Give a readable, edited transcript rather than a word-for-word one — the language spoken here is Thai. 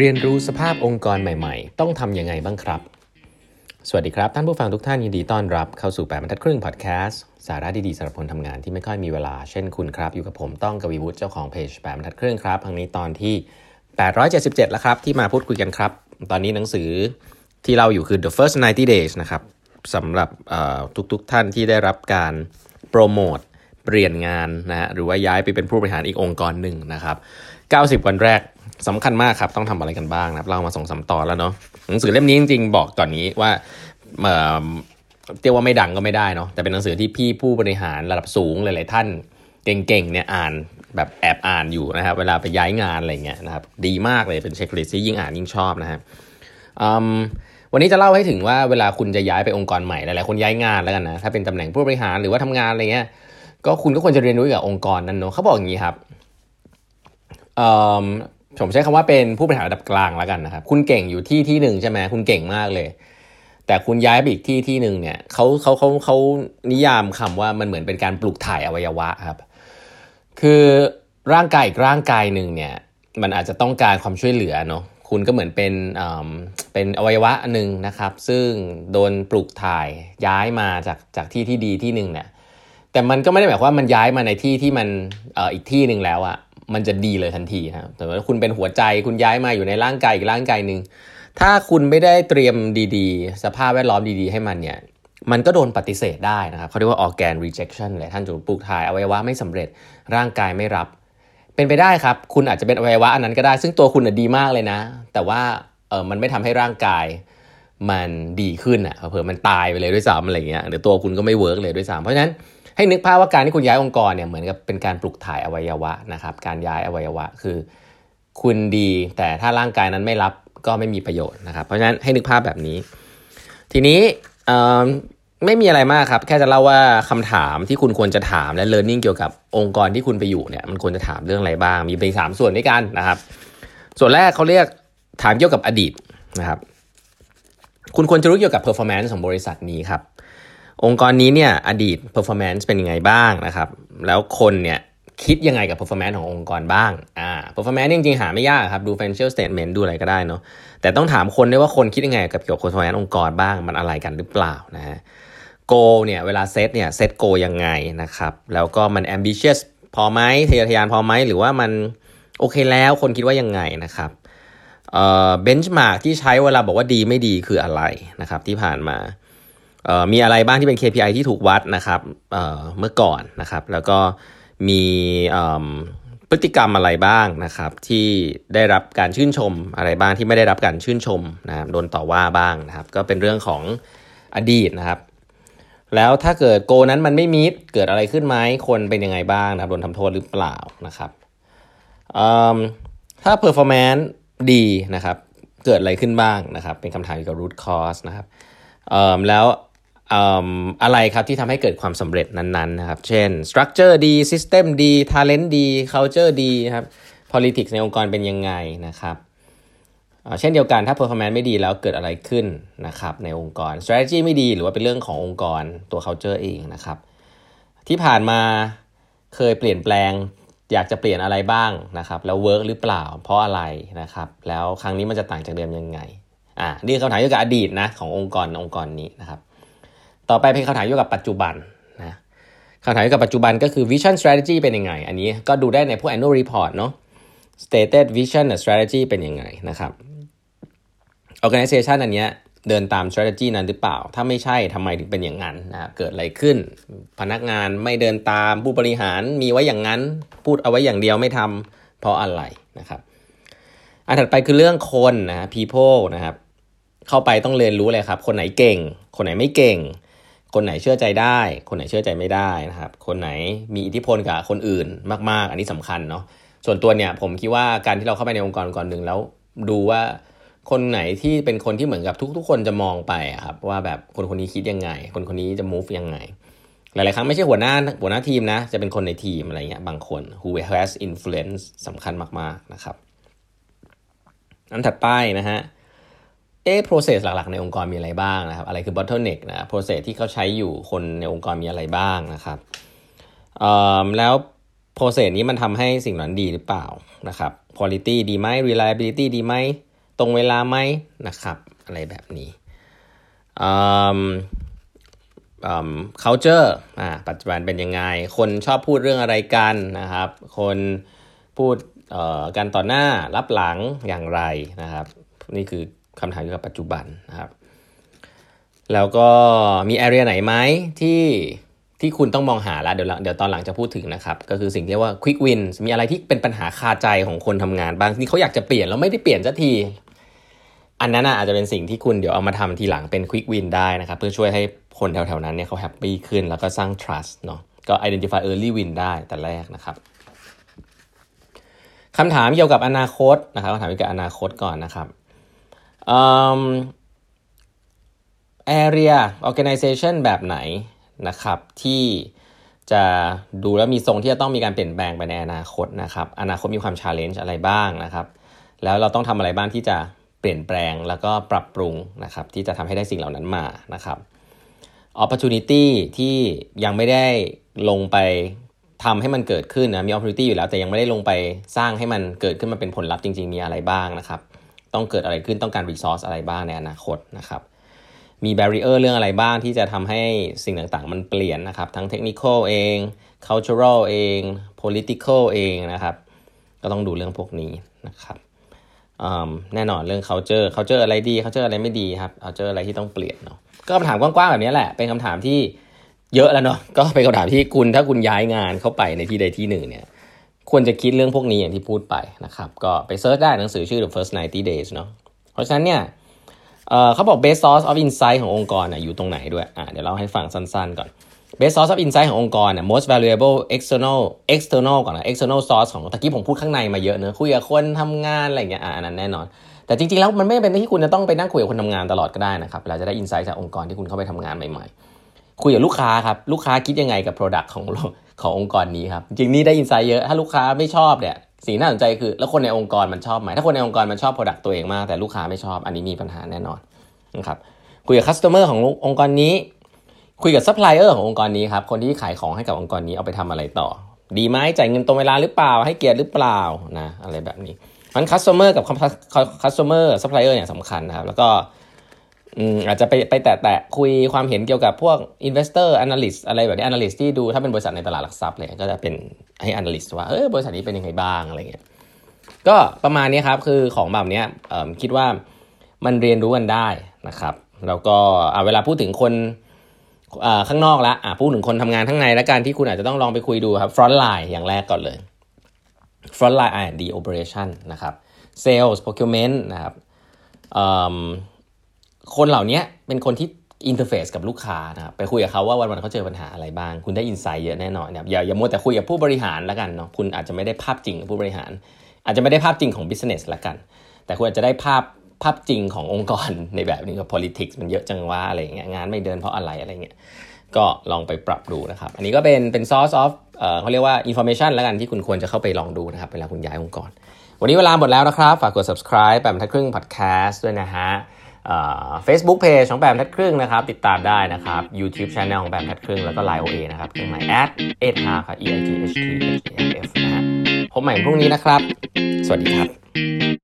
เรียนรู้สภาพองค์กรใหม่ๆต้องทำยังไงบ้างครับสวัสดีครับท่านผู้ฟังทุกท่านยินดีต้อนรับเข้าสู่8บรรทัดครึ่งพอดแคสต์สาระดีๆสำหรับคนทำงานที่ไม่ค่อยมีเวลาเช่นคุณครับอยู่กับผมต้องกวีวุฒิเจ้าของเพจ8บรรทัดครึ่งครับครั้งนี้ตอนที่877แล้วครับที่มาพูดคุยกันครับตอนนี้หนังสือที่เราอยู่คือ The First 90 Days นะครับสำหรับทุกท่านที่ได้รับการโปรโมทเปลี่ยนงานนะฮะหรือว่าย้ายไปเป็นผู้บริหารอีกองค์กรหนึ่งนะครับ90วันแรกสำคัญมากครับต้องทำอะไรกันบ้างนะครับเรามา 2-3 ตอนแล้วเนาะหนังสือเล่มนี้จริงๆบอกก่อนนี้ว่าเรียกว่าไม่ดังก็ไม่ได้เนาะแต่เป็นหนังสือที่พี่ผู้บริหารระดับสูงหลายๆท่านเก่งๆเนี่ยอ่านแบบแอบอ่านอยู่นะครับเวลาไปย้ายงานอะไรเงี้ยนะครับดีมากเลยเป็นเช็คลิสต์ที่ยิ่งอ่านยิ่งชอบนะฮะวันนี้จะเล่าให้ถึงว่าเวลาคุณจะย้ายไปองค์กรใหม่หลายๆคนย้ายงานแล้วกันนะถ้าเป็นตำแหน่งผู้บริหารหรือว่าทำงานอะไรเงี้ยก็คุณก็ควรจะเรียนรู้กับองค์กรนั้นเนาะเขาบอกอย่างนี้ครับผมใช้คำว่าเป็นผู้บริหารระดับกลางแล้วกันนะครับคุณเก่งอยู่ที่หนึ่งใช่ไหมคุณเก่งมากเลยแต่คุณย้ายไปอีกที่หนึ่งเนี่ยเขานิยามคำว่ามันเหมือนเป็นการปลูกถ่ายอวัยวะครับคือร่างกายอีกร่างกายหนึ่งเนี่ยมันอาจจะต้องการความช่วยเหลือเนาะคุณก็เหมือนเป็นอวัยวะหนึ่งนะครับซึ่งโดนปลูกถ่ายย้ายมาจากที่ที่ดีที่หนึ่งเนี่ยแต่มันก็ไม่ได้หมายความว่ามันย้ายมาในที่ที่มันอีกที่หนึ่งแล้วอะมันจะดีเลยทันทีครับแต่ว่าคุณเป็นหัวใจคุณย้ายมาอยู่ในร่างกายอีกร่างกายนึงถ้าคุณไม่ได้เตรียมดีๆสภาพแวดล้อมดีๆให้มันเนี่ยมันก็โดนปฏิเสธได้นะครับเขาเรียกว่า organ rejection เลยท่านถูกปลูกถ่ายอวัยวะไม่สำเร็จร่างกายไม่รับเป็นไปได้ครับคุณอาจจะเป็นอวัยวะอันนั้นก็ได้ซึ่งตัวคุณดีมากเลยนะแต่ว่ามันไม่ทำให้ร่างกายมันดีขึ้นอ่ะเผลอมันตายไปเลยด้วยซ้ำอะไรเงี้ยหรือตัวคุณก็ไม่เวิร์กเลยด้วยซ้ำเพราะฉะนั้นให้นึกภาพว่าการที่คุณย้ายองค์กรเนี่ยเหมือนกับเป็นการปลูกถ่ายอวัยวะนะครับการย้ายอวัยวะคือคุณดีแต่ถ้าร่างกายนั้นไม่รับก็ไม่มีประโยชน์นะครับเพราะฉะนั้นให้นึกภาพแบบนี้ทีนี้ไม่มีอะไรมากครับแค่จะเล่าว่าคำถามที่คุณควรจะถามและ learning เกี่ยวกับองค์กรที่คุณไปอยู่เนี่ยมันควรจะถามเรื่องอะไรบ้างมีเป็น3ส่วนด้วยกันนะครับส่วนแรกเขาเรียกถามเกี่ยวกับอดีตนะครับคุณควรจะรู้เกี่ยวกับ performance ของบริษัทนี้ครับองค์กรนี้เนี่ยอดีต performance เป็นยังไงบ้างนะครับแล้วคนเนี่ยคิดยังไงกับ performance ขององค์กรบ้างperformance จริงๆหาไม่ยากครับดู financial statement ดูอะไรก็ได้เนาะแต่ต้องถามคนด้วยว่าคนคิดยังไงกับเกี่ยวกับ performance องค์กรบ้างมันอะไรกันหรือเปล่านะฮะ goal เนี่ยเวลา set เนี่ย set goal ยังไงนะครับแล้วก็มัน ambitious พอไหมทะเยอทะยานพอไหมหรือว่ามันโอเคแล้วคนคิดว่ายังไงนะครับbenchmark ที่ใช้เวลาบอกว่าดีไม่ดีคืออะไรนะครับที่ผ่านมามีอะไรบ้างที่เป็น KPI ที่ถูกวัดนะครับเมื่อก่อนนะครับแล้วก็มีพฤติกรรมอะไรบ้างนะครับที่ได้รับการชื่นชมอะไรบ้างที่ไม่ได้รับการชื่นชมนะครับโดนต่อว่าบ้างนะครับก็เป็นเรื่องของอดีตนะครับแล้วถ้าเกิดโกนั้นมันไม่มีเกิดอะไรขึ้นไหมคนเป็นยังไงบ้างนะครับโดนทำโทษหรือเปล่านะครับถ้า performance ดีนะครับเกิดอะไรขึ้นบ้างนะครับเป็นคำถามเกี่ยวกับ root cause นะครับแล้วอะไรครับที่ทำให้เกิดความสำเร็จนั้นๆนะครับเช่น structure ดี system ดี talent ดี culture ดีครับ politics ในองค์กรเป็นยังไงนะครับเช่นเดียวกันถ้า performance ไม่ดีแล้วเกิดอะไรขึ้นนะครับในองค์กร strategy ไม่ดีหรือว่าเป็นเรื่องขององค์กรตัว culture เองนะครับที่ผ่านมาเคยเปลี่ยนแปลงอยากจะเปลี่ยนอะไรบ้างนะครับแล้ว work หรือเปล่าเพราะอะไรนะครับแล้วครั้งนี้มันจะต่างจากเดิมยังไงนี่คำถามเกี่ยวกับอดีตนะขององค์กรนี้นะครับต่อไปเป็นคำถามเกี่ยวกับปัจจุบันนะคำถามเกี่ยวกับปัจจุบันก็คือ vision strategy เป็นยังไงอันนี้ก็ดูได้ในพวก annual report เนาะ stated vision strategy เป็นยังไงนะครับ organization อันเนี้ยเดินตาม strategy นั้นหรือเปล่าถ้าไม่ใช่ทำไมถึงเป็นอย่างนั้นนะเกิดอะไรขึ้นพนักงานไม่เดินตามผู้บริหารมีไว้อย่างนั้นพูดเอาไว้อย่างเดียวไม่ทำเพราะอะไรนะครับอันถัดไปคือเรื่องคนนะ people นะครับเข้าไปต้องเรียนรู้เลยครับคนไหนเก่งคนไหนไม่เก่งคนไหนเชื่อใจได้คนไหนเชื่อใจไม่ได้นะครับคนไหนมีอิทธิพลกับคนอื่นมากๆอันนี้สำคัญเนาะส่วนตัวเนี่ยผมคิดว่าการที่เราเข้าไปในองค์กรหนึ่งแล้วดูว่าคนไหนที่เป็นคนที่เหมือนกับทุกคนจะมองไปครับว่าแบบคนนี้คิดยังไงคนนี้จะ move ยังไงหลายๆครั้งไม่ใช่หัวหน้าทีมนะจะเป็นคนในทีมอะไรเงี้ยบางคน who has influence สำคัญมากๆนะครับอันถัดไปนะฮะprocess หลักๆในองค์กรมีอะไรบ้างนะครับอะไรคือ bottleneck นะ process ที่เขาใช้อยู่คนในองค์กรมีอะไรบ้างนะครับแล้ว process นี้มันทำให้สิ่งนั้นดีหรือเปล่านะครับ quality ดีไหม reliability ดีไหมตรงเวลาไหมนะครับอะไรแบบนี้culture ปัจจุบันเป็นยังไงคนชอบพูดเรื่องอะไรกันนะครับคนพูดกันต่อหน้ารับหลังอย่างไรนะครับนี่คือคำถามเกี่ยวกับปัจจุบันนะครับแล้วก็มี area ไหนไหมที่คุณต้องมองหาละเดี๋ยวตอนหลังจะพูดถึงนะครับก็คือสิ่งที่เรียกว่า quick win มีอะไรที่เป็นปัญหาคาใจของคนทำงานบางที่เขาอยากจะเปลี่ยนแล้วไม่ได้เปลี่ยนสักทีอันนั้นอาจจะเป็นสิ่งที่คุณเดี๋ยวเอามาทำทีหลังเป็น quick win ได้นะครับเพื่อช่วยให้คนแถวๆนั้นเนี่ยเขาแฮปปี้ขึ้นแล้วก็สร้าง trust เนาะก็ identify early win ได้แต่แรกนะครับคำถามเกี่ยวกับอนาคตนะครับคำถามเกี่ยวกับอนาคตก่อนนะครับarea organization แบบไหนนะครับที่จะดูแล้วมีทรงที่จะต้องมีการเปลี่ยนแปลงไปในอนาคตนะครับอนาคตมีความ challenge อะไรบ้างนะครับแล้วเราต้องทำอะไรบ้างที่จะเปลี่ยนแปลงแล้วก็ปรับปรุงนะครับที่จะทำให้ได้สิ่งเหล่านั้นมานะครับ opportunity ที่ยังไม่ได้ลงไปทำให้มันเกิดขึ้นนะมี opportunity อยู่แล้วแต่ยังไม่ได้ลงไปสร้างให้มันเกิดขึ้นมาเป็นผลลัพธ์จริงๆมีอะไรบ้างนะครับต้องเกิดอะไรขึ้นต้องการ resource อะไรบ้างในอนาคตนะครับมี barrier เรื่องอะไรบ้างที่จะทำให้สิ่งต่างๆมันเปลี่ยนนะครับทั้ง technical เอง cultural เอง political เองนะครับก็ต้องดูเรื่องพวกนี้นะครับแน่นอนเรื่อง culture อะไรดี culture อะไรไม่ดีครับ culture อะไรที่ต้องเปลี่ยนเนาะก็คำถามกว้างๆแบบนี้แหละเป็นคำถามที่เยอะแล้วเนาะก็เป็นคำถามที่คุณถ้าคุณย้ายงานเข้าไปในที่ใดที่หนึ่งเนี่ยควรจะคิดเรื่องพวกนี้อย่างที่พูดไปนะครับก็ไปเซิร์ชได้หนังสือชื่อ The First 90 Days เนาะเพราะฉะนั้นเนี่ยเขาบอก best source of insight ขององค์กรอยู่ตรงไหนด้วยเดี๋ยวเล่าให้ฟังสั้นๆก่อน best source of insight ขององค์กรmost valuable external ก่อนนะ external source ของตะกี้ผมพูดข้างในมาเยอะเนอะคุยกับคนทำงานอะไรอย่างเงี้ยอันนั้นแน่นอนแต่จริงๆแล้วมันไม่เป็นที่คุณจะต้องไปนั่งคุยกับคนทำงานตลอดก็ได้นะครับเราจะได้ insight จากองค์กรที่คุณเข้าไปทำงานใหม่ๆคุยกับลูกค้าครับลูกค้าคิดยังไงกับ product ขององค์กรนี้ครับจริงๆนี่ได้ insight เยอะถ้าลูกค้าไม่ชอบเนี่ยสิ่งน่าสนใจคือแล้วคนในองค์กรมันชอบไหมถ้าคนในองค์กรมันชอบ product ตัวเองมากแต่ลูกค้าไม่ชอบอันนี้มีปัญหาแน่นอนนะครับคุยกับ customer ขององค์กรนี้คุยกับ supplier ขององค์กรนี้ครับคนที่ขายของให้กับองค์กรนี้เอาไปทำอะไรต่อดีไหมจ่ายเงินตรงเวลาหรือเปล่าให้เกียรติหรือเปล่านะอะไรแบบนี้งั้น customer กับ customer supplier เนี่ยสำคัญนะครับแล้วก็อาจจะไปแตะคุยความเห็นเกี่ยวกับพวก investor analyst อะไรแบบนี้ analyst ที่ดูถ้าเป็นบริษัทในตลาดหลักทรัพย์เลยก็จะเป็นให้ analyst ว่าบริษัทนี้เป็นยังไงบ้างอะไรเงี้ยก็ประมาณนี้ครับคือของแบบนี้คิดว่ามันเรียนรู้กันได้นะครับแล้วก็เวลาพูดถึงคนข้างนอกละพูดถึงคนทำงานข้างในแล้วกันที่คุณอาจจะต้องลองไปคุยดูครับ front line อย่างแรกก่อนเลย front line R&D operation นะครับ sales procurement นะครับคนเหล่านี้เป็นคนที่อินเทอร์เฟซกับลูกค้านะครับไปคุยกับเขาว่าวันๆเขาเจอปัญหาอะไรบ้างคุณได้อินไซต์เยอะแน่นอนนะครับอย่ามัวแต่คุยกับผู้บริหารละกันเนาะคุณอาจจะไม่ได้ภาพจริงของผู้บริหารอาจจะไม่ได้ภาพจริงของบิสเนสละกันแต่คุณอาจจะได้ภาพจริงขององค์กรในแบบนี้กับ politics มันเยอะจังว่าอะไรอย่างเงี้ยงานไม่เดินเพราะอะไรเงี้ยก็ลองไปปรับดูนะครับอันนี้ก็เป็น source of เขาเรียกว่า information ละกันที่คุณควรจะเข้าไปลองดูนะครับเวลาคุณย้ายองค์กรวันนี้เวลาหมดแล้วนะครับฝากกด subscribe แบบทักครึ่ง podcast ด้วยนะฮะFacebook Page ของแปมทัดครึ่งนะครับติดตามได้นะครับ YouTube Channel ของแปมทัดครึ่งแล้วก็ Line OA นะครับเครื่องหมาย @8h ค่ะ EIGHTHTHAF นะฮะพบใหม่พรุ่งนี้นะครับสวัสดีครับ